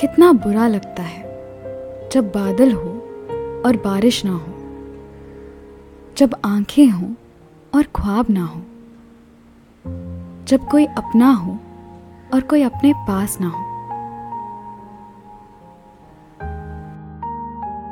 कितना बुरा लगता है जब बादल हो और बारिश ना हो, जब आंखें हों और ख्वाब ना हो, जब कोई अपना हो और कोई अपने पास ना हो।